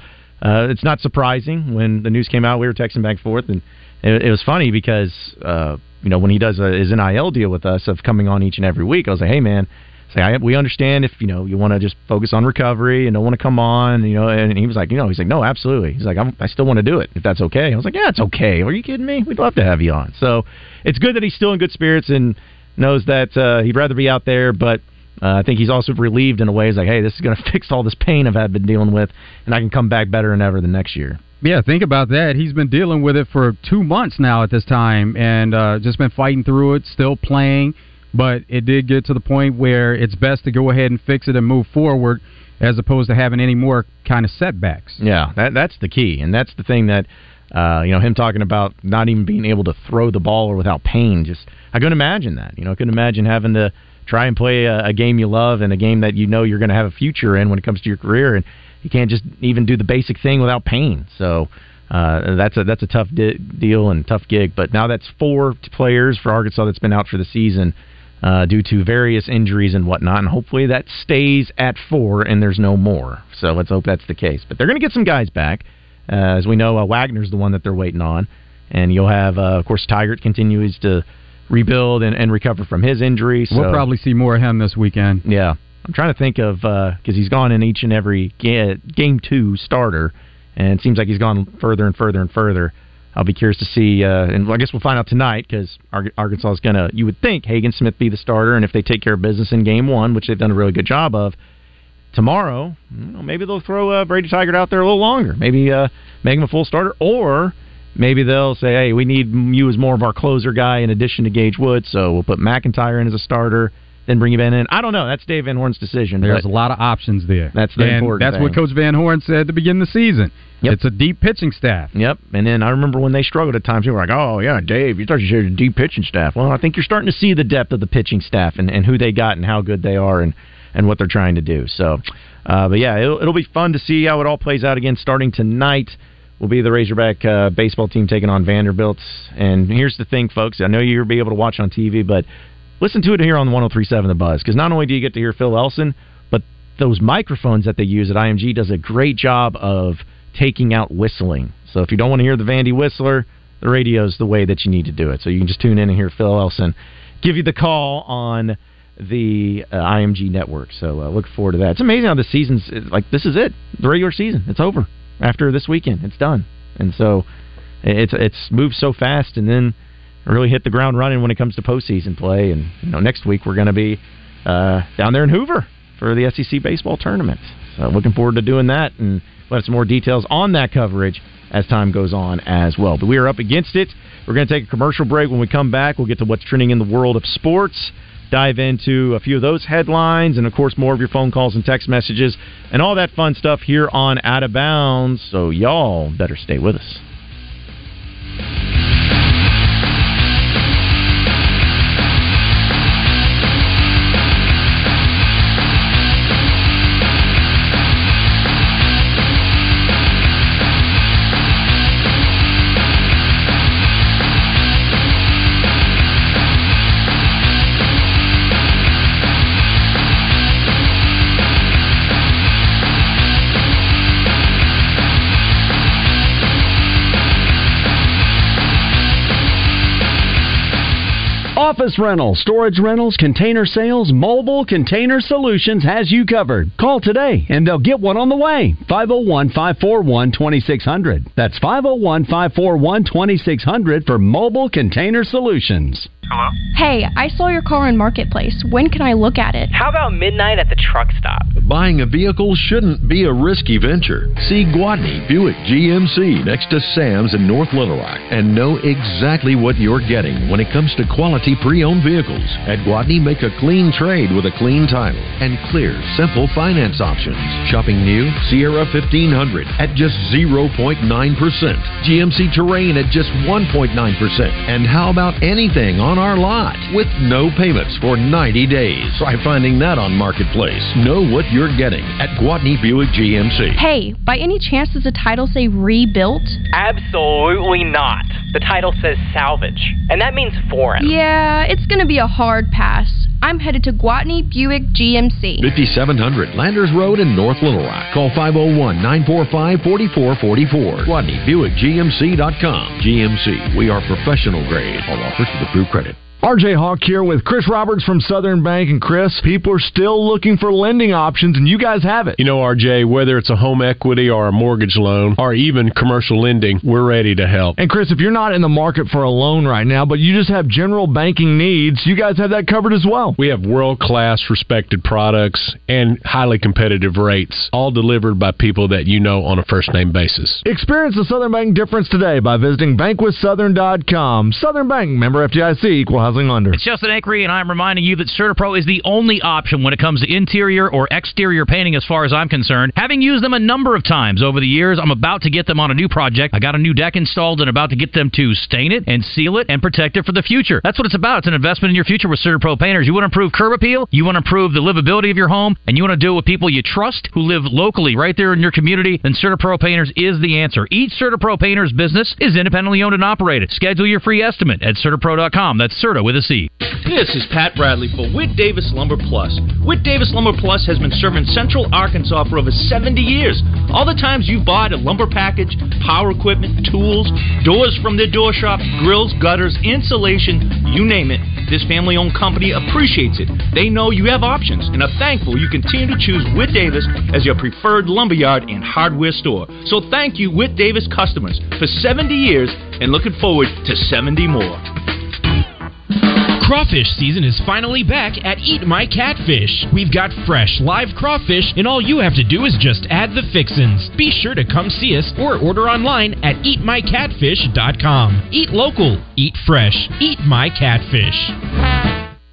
uh, it's not surprising. When the news came out, we were texting back and forth, and it, it was funny because, uh, you know, when he does a, his N I L deal with us of coming on each and every week, I was like, hey, man, I, we understand if, you know, you want to just focus on recovery and don't want to come on, you know, and he was like, you know, he's like, no, absolutely. He's like, I'm, I still want to do it if that's okay. I was like, yeah, it's okay. Are you kidding me? We'd love to have you on. So it's good that he's still in good spirits and knows that uh, he'd rather be out there, but uh, I think he's also relieved in a way. He's like, hey, this is going to fix all this pain I've had been dealing with, and I can come back better than ever the next year. Yeah, think about that. He's been dealing with it for two months now at this time and uh, just been fighting through it, still playing. But it did get to the point where it's best to go ahead and fix it and move forward as opposed to having any more kind of setbacks. Yeah, that, that's the key. And that's the thing that, uh, you know, him talking about not even being able to throw the ball or without pain. Just I couldn't imagine that. You know, I couldn't imagine having to try and play a, a game you love and a game that you know you're going to have a future in when it comes to your career. And you can't just even do the basic thing without pain. So uh, that's, a, that's a tough di- deal and tough gig. But now that's four players for Arkansas that's been out for the season. Uh, due to various injuries and whatnot, and hopefully that stays at four and there's no more. So let's hope that's the case. But they're going to get some guys back. Uh, as we know, uh, Wagner's the one that they're waiting on. And you'll have, uh, of course, Tigert continues to rebuild and, and recover from his injury. So. We'll probably see more of him this weekend. Yeah. I'm trying to think of, because uh, he's gone in each and every ga- game two starter, and it seems like he's gone further and further and further. I'll be curious to see, uh, and I guess we'll find out tonight because Ar- Arkansas is going to, you would think, Hagen Smith be the starter, and if they take care of business in game one, which they've done a really good job of, tomorrow, you know, maybe they'll throw uh, Brady Tigert out there a little longer, maybe uh, make him a full starter, or maybe they'll say, hey, we need you as more of our closer guy in addition to Gage Wood, so we'll put McIntyre in as a starter, then bring him in. I don't know. That's Dave Van Horn's decision. There's a lot of options there. That's the and important that's thing. What Coach Van Horn said to begin the season. Yep. It's a deep pitching staff. Yep. And then I remember when they struggled at times, they were like, oh, yeah, Dave, you thought you said a deep pitching staff. Well, I think you're starting to see the depth of the pitching staff and, and who they got and how good they are and, and what they're trying to do. So, uh, but, yeah, it'll, it'll be fun to see how it all plays out again starting tonight. Will be the Razorback uh, baseball team taking on Vanderbilt. And here's the thing, folks. I know you'll be able to watch on T V, but listen to it here on one oh three point seven The Buzz, because not only do you get to hear Phil Elson, but those microphones that they use at I M G does a great job of taking out whistling. So if you don't want to hear the Vandy Whistler, the radio's the way that you need to do it. So you can just tune in and hear Phil Elson give you the call on the uh, I M G network. So uh, look forward to that. It's amazing how the season's, like, this is it. The regular season, it's over. After this weekend, it's done. And so it's it's moved so fast, and then really hit the ground running when it comes to postseason play. And, you know, next week we're going to be uh, down there in Hoover for the S E C baseball tournament. So looking forward to doing that, and we'll have some more details on that coverage as time goes on as well. But we are up against it. We're going to take a commercial break. When we come back, we'll get to what's trending in the world of sports, dive into a few of those headlines, and, of course, more of your phone calls and text messages and all that fun stuff here on Out of Bounds. So y'all better stay with us. Office rentals, storage rentals, container sales, Mobile Container Solutions has you covered. Call today and they'll get one on the way. five oh one, five four one, two six zero zero. That's five oh one, five four one, two six zero zero for Mobile Container Solutions. Hello? Hey, I saw your car in Marketplace. When can I look at it? How about midnight at the truck stop? that buying a vehicle shouldn't be a risky venture. See Gautney Buick G M C next to Sam's in North Little Rock and know exactly what you're getting when it comes to quality pre-owned vehicles. At Gautney, make a clean trade with a clean title and clear, simple finance options. Shopping new Sierra fifteen hundred at just zero point nine percent, G M C Terrain at just one point nine percent, and how about anything on our lot with no payments for ninety days. Try finding that on Marketplace. Know what you're getting at Gautney Buick G M C. Hey, by any chance does the title say rebuilt? Absolutely not. The title says salvage, and that means foreign. Yeah, it's going to be a hard pass. I'm headed to Gautney Buick G M C. fifty-seven hundred Landers Road in North Little Rock. Call five oh one, nine four five, four four four four. Gautney Buick G M C dot com. G M C, we are professional grade. All offers with approved credit. R J Hawk here with Chris Roberts from Southern Bank. And Chris, people are still looking for lending options, and you guys have it. You know, R J, whether it's a home equity or a mortgage loan or even commercial lending, we're ready to help. And Chris, if you're not in the market for a loan right now, but you just have general banking needs, you guys have that covered as well. We have world-class respected products and highly competitive rates, all delivered by people that you know on a first-name basis. Experience the Southern Bank difference today by visiting bank with southern dot com. Southern Bank, member F D I C, equal housing. Under. It's Justin Acri, and I'm reminding you that CERTA Pro is the only option when it comes to interior or exterior painting as far as I'm concerned. Having used them a number of times over the years, I'm about to get them on a new project. I got a new deck installed and about to get them to stain it and seal it and protect it for the future. That's what it's about. It's an investment in your future with CERTA Pro Painters. You want to improve curb appeal, you want to improve the livability of your home, and you want to deal with people you trust who live locally right there in your community, then CERTA Pro Painters is the answer. Each CERTA Pro Painters business is independently owned and operated. Schedule your free estimate at CERTA Pro dot com. That's CERTA with a C. This is Pat Bradley for Whit Davis Lumber Plus. Whit Davis Lumber Plus has been serving Central Arkansas for over seventy years. All the times you bought a lumber package, power equipment, tools, doors from their door shop, grills, gutters, insulation, you name it. This family-owned company appreciates it. They know you have options and are thankful you continue to choose Whit Davis as your preferred lumberyard and hardware store. So thank you, Whit Davis customers, for seventy years and looking forward to seventy more. Crawfish season is finally back at Eat My Catfish. We've got fresh, live crawfish, and all you have to do is just add the fixins. Be sure to come see us or order online at eat my catfish dot com. Eat local. Eat fresh. Eat My Catfish.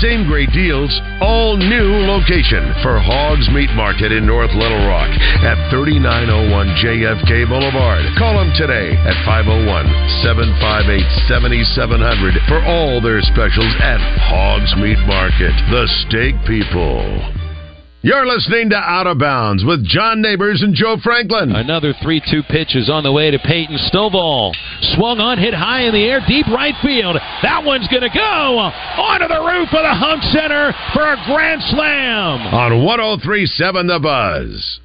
Same great deals, all new location for Hogs Meat Market in North Little Rock at thirty-nine oh one J F K Boulevard. Call them today at five oh one, seven five eight, seven seven zero zero for all their specials at Hogs Meat Market. The steak people. You're listening to Out of Bounds with John Neighbors and Joe Franklin. Another three two pitch is on the way to Peyton Stovall. Swung on, hit high in the air, deep right field. That one's going to go onto the roof of the Hump Center for a grand slam. On one oh three point seven The Buzz.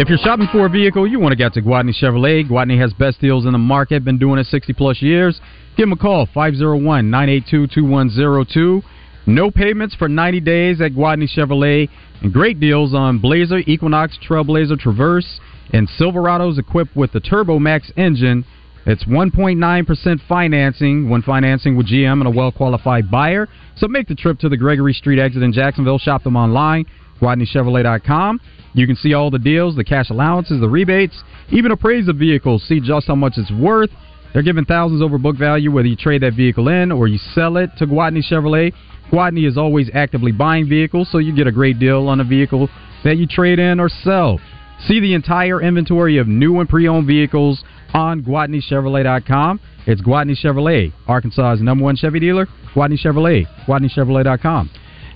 If you're shopping for a vehicle, you want to get to Gautney Chevrolet. Gautney has best deals in the market, been doing it sixty plus years. Give them a call, five oh one, nine eight two, two one oh two. No payments for ninety days at Gautney Chevrolet. And great deals on Blazer, Equinox, Trailblazer, Traverse, and Silverados equipped with the TurboMax engine. It's one point nine percent financing when financing with G M and a well-qualified buyer. So make the trip to the Gregory Street exit in Jacksonville. Shop them online, Gautney Chevrolet dot com. You can see all the deals, the cash allowances, the rebates, even appraise the vehicle. See just how much it's worth. They're giving thousands over book value whether you trade that vehicle in or you sell it to Gautney Chevrolet. Gautney is always actively buying vehicles, so you get a great deal on a vehicle that you trade in or sell. See the entire inventory of new and pre-owned vehicles on Gautney Chevrolet dot com. It's Gautney Chevrolet, Arkansas's number one Chevy dealer. Gautney Chevrolet, Gautney Chevrolet dot com.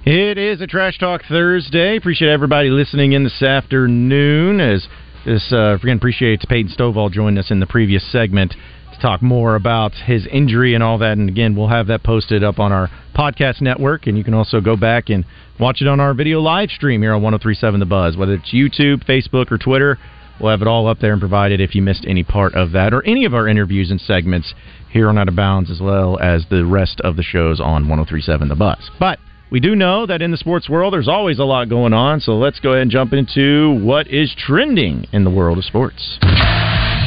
It is a Trash Talk Thursday. Appreciate everybody listening in this afternoon. As this, uh, again, appreciates Peyton Stovall joining us in the previous segment to talk more about his injury and all that. And again, we'll have that posted up on our podcast network, and you can also go back and watch it on our video live stream here on one oh three point seven The Buzz, whether it's YouTube, Facebook, or Twitter. We'll have it all up there and provided if you missed any part of that or any of our interviews and segments here on Out of Bounds, as well as the rest of the shows on one oh three point seven The Buzz. But we do know that in the sports world, there's always a lot going on, so let's go ahead and jump into what is trending in the world of sports.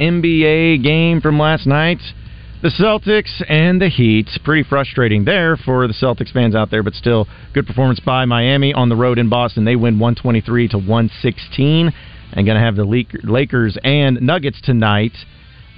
N B A game from last night, the Celtics and the Heat. Pretty frustrating there for the Celtics fans out there, but still good performance by Miami on the road in Boston. They win one twenty-three to one sixteen, and going to have the Lakers and Nuggets tonight.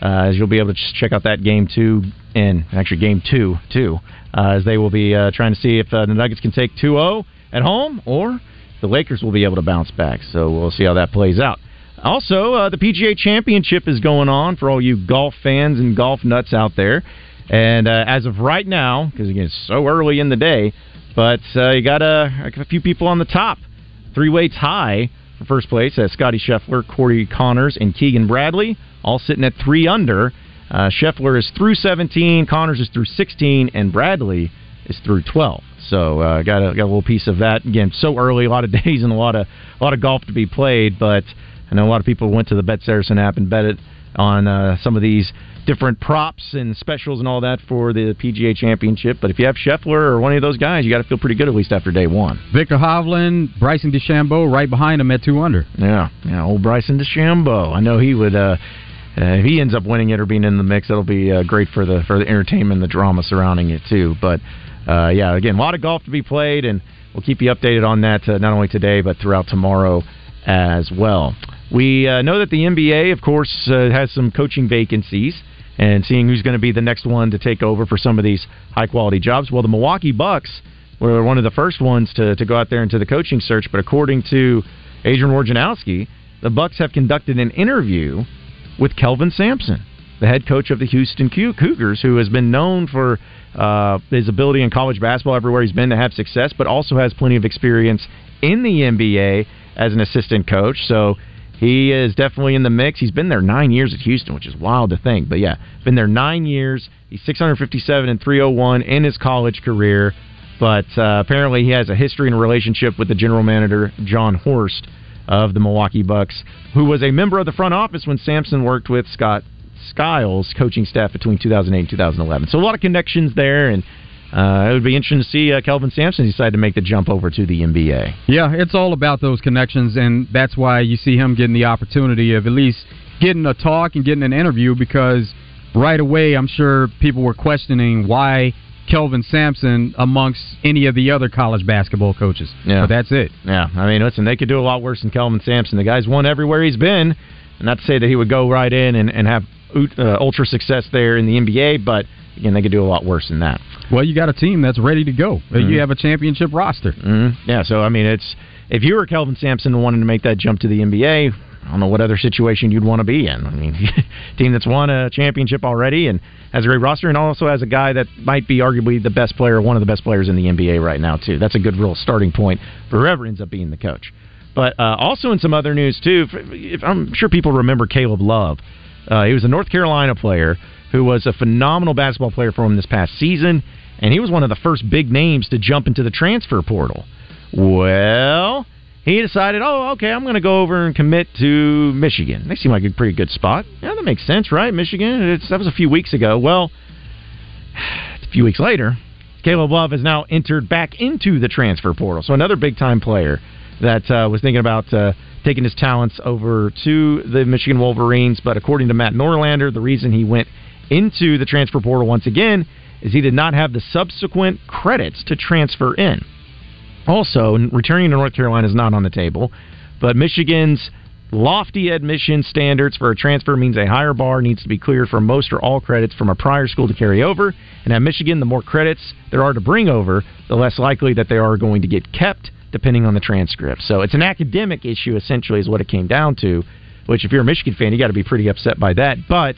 Uh, as you'll be able to check out that game two, and actually game two too, uh, as they will be uh, trying to see if uh, the Nuggets can take two oh at home, or the Lakers will be able to bounce back. So we'll see how that plays out. Also, uh, the P G A Championship is going on for all you golf fans and golf nuts out there. And uh, as of right now, because again, it's so early in the day, but uh, you got a, a few people on the top. Three-way tie for first place as Scottie Scheffler, Corey Connors, and Keegan Bradley, all sitting at three under. Uh, Scheffler is through seventeen, Connors is through sixteen, and Bradley is through twelve. So uh, got, a, got a little piece of that. Again, so early, a lot of days and a lot of a lot of golf to be played, but I know a lot of people went to the Bet Saracen app and bet it on uh, some of these different props and specials and all that for the P G A Championship. But if you have Scheffler or one of those guys, you got to feel pretty good at least after day one. Victor Hovland, Bryson DeChambeau right behind him at two under. Yeah, yeah, old Bryson DeChambeau. I know he would. Uh, uh, if he ends up winning it or being in the mix, that'll be uh, great for the for the entertainment and the drama surrounding it too. But uh, yeah, again, a lot of golf to be played, and we'll keep you updated on that uh, not only today but throughout tomorrow as well. We uh, know that the N B A, of course, uh, has some coaching vacancies, and seeing who's going to be the next one to take over for some of these high-quality jobs. Well, the Milwaukee Bucks were one of the first ones to, to go out there into the coaching search, but according to Adrian Wojnarowski, the Bucks have conducted an interview with Kelvin Sampson, the head coach of the Houston Cougars, who has been known for uh, his ability in college basketball everywhere he's been to have success, but also has plenty of experience in the N B A as an assistant coach, so he is definitely in the mix. He's been there nine years at Houston, which is wild to think. But, yeah, been there nine years. He's six fifty-seven and three oh one in his college career. But uh, apparently he has a history and a relationship with the general manager, John Horst, of the Milwaukee Bucks, who was a member of the front office when Sampson worked with Scott Skiles' coaching staff between two thousand eight and two thousand eleven. So a lot of connections there, and Uh, it would be interesting to see uh, Kelvin Sampson decide to make the jump over to the N B A. Yeah, it's all about those connections, and that's why you see him getting the opportunity of at least getting a talk and getting an interview, because right away I'm sure people were questioning why Kelvin Sampson amongst any of the other college basketball coaches. Yeah. But that's it. Yeah, I mean, listen, they could do a lot worse than Kelvin Sampson. The guy's won everywhere he's been, and not to say that he would go right in and, and have uh, ultra success there in the N B A, but again, they could do a lot worse than that. Well, you got a team that's ready to go. Mm-hmm. You have a championship roster. Mm-hmm. Yeah, so, I mean, it's if you were Kelvin Sampson and wanted to make that jump to the N B A, I don't know what other situation you'd want to be in. I mean, team that's won a championship already and has a great roster, and also has a guy that might be arguably the best player, one of the best players in the N B A right now, too. That's a good real starting point for whoever ends up being the coach. But uh, also in some other news, too, if, I'm sure people remember Caleb Love. Uh, he was a North Carolina player who was a phenomenal basketball player for him this past season, and he was one of the first big names to jump into the transfer portal. Well, he decided, oh, okay, I'm going to go over and commit to Michigan. They seem like a pretty good spot. Yeah, that makes sense, right? Michigan, it's, that was a few weeks ago. Well, a few weeks later, Caleb Love has now entered back into the transfer portal. So another big-time player that uh, was thinking about uh, taking his talents over to the Michigan Wolverines. But according to Matt Norlander, the reason he went into the transfer portal once again is he did not have the subsequent credits to transfer in. Also, returning to North Carolina is not on the table, but Michigan's lofty admission standards for a transfer means a higher bar needs to be cleared for most or all credits from a prior school to carry over. And at Michigan, the more credits there are to bring over, the less likely that they are going to get kept, depending on the transcript. So it's an academic issue, essentially, is what it came down to, which if you're a Michigan fan, you got to be pretty upset by that. But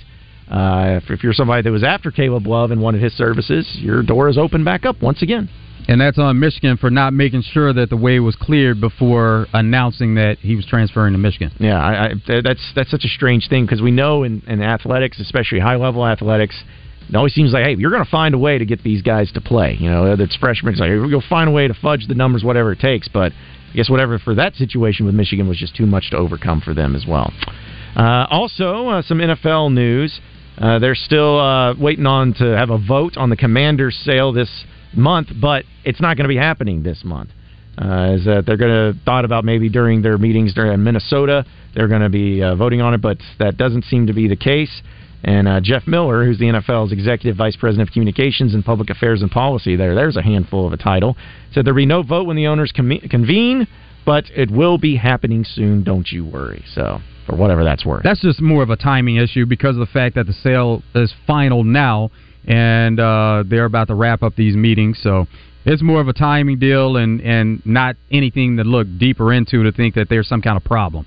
uh, if, if you're somebody that was after Caleb Love and wanted his services, your door is open back up once again. And that's on Michigan for not making sure that the way was cleared before announcing that he was transferring to Michigan. Yeah, I, I, that's that's such a strange thing, because we know in, in athletics, especially high-level athletics, it always seems like, hey, you're going to find a way to get these guys to play. You know, whether it's freshmen, it's like, hey, you'll find a way to fudge the numbers, whatever it takes. But I guess whatever for that situation with Michigan was just too much to overcome for them as well. Uh, also, uh, some N F L news. Uh, they're still uh, waiting on to have a vote on the Commanders sale this month, but it's not going to be happening this month. Uh, is that they're going to thought about maybe during their meetings during Minnesota, they're going to be uh, voting on it, but that doesn't seem to be the case. And uh, Jeff Miller, who's the N F L's executive vice president of communications and public affairs and policy, there, there's a handful of a title, said there'll be no vote when the owners com- convene, but it will be happening soon. Don't you worry. So, or whatever that's worth. That's just more of a timing issue because of the fact that the sale is final now. And uh, they're about to wrap up these meetings, so it's more of a timing deal and, and not anything to look deeper into to think that there's some kind of problem.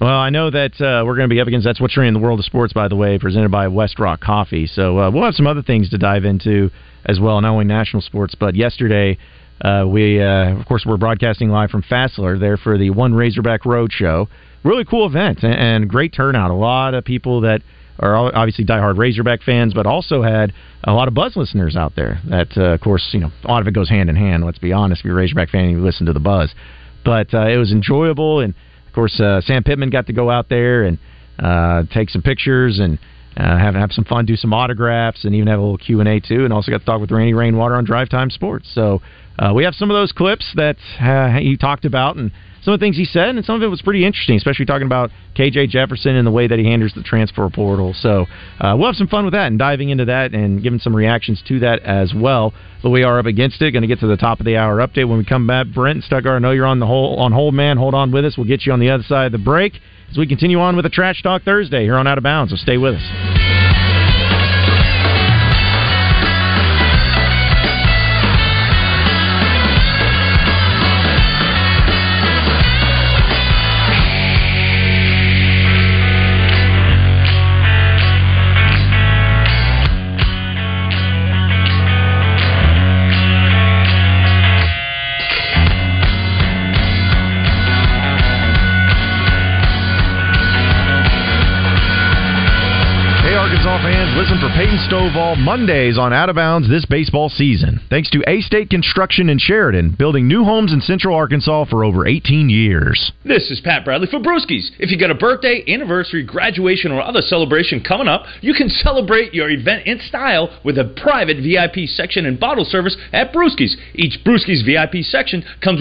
Well, I know that uh, we're going to be up against that's what's in the world of sports, by the way, presented by West Rock Coffee. So uh, we'll have some other things to dive into as well, not only national sports, but yesterday uh, we, uh, of course, we're broadcasting live from Fassler there for the One Razorback Road Show. Really cool event and, and great turnout. A lot of people that are obviously diehard Razorback fans, but also had a lot of Buzz listeners out there. That, uh, of course, you know, a lot of it goes hand in hand. Let's be honest. If you're a Razorback fan, you listen to the Buzz. But uh, it was enjoyable, and of course, uh, Sam Pittman got to go out there and uh, take some pictures and uh, have have some fun, do some autographs, and even have a little Q and A too. And also got to talk with Randy Rainwater on Drive Time Sports. So uh, we have some of those clips that uh, he talked about and some of the things he said, and some of it was pretty interesting, especially talking about K J Jefferson and the way that he handles the transfer portal. So uh, we'll have some fun with that and diving into that and giving some reactions to that as well. But we are up against it. Going to get to the top of the hour update when we come back. Brent Stuckar, I know you're on the hole, on hold, man. Hold on with us. We'll get you on the other side of the break as we continue on with a Trash Talk Thursday here on Out of Bounds. So stay with us. Listen for Peyton Stovall Mondays on Out of Bounds this baseball season. Thanks to A-State Construction in Sheridan, building new homes in Central Arkansas for over eighteen years. This is Pat Bradley for Brewskies. If you got a birthday, anniversary, graduation, or other celebration coming up, you can celebrate your event in style with a private V I P section and bottle service at Brewskies. Each Brewskies V I P section comes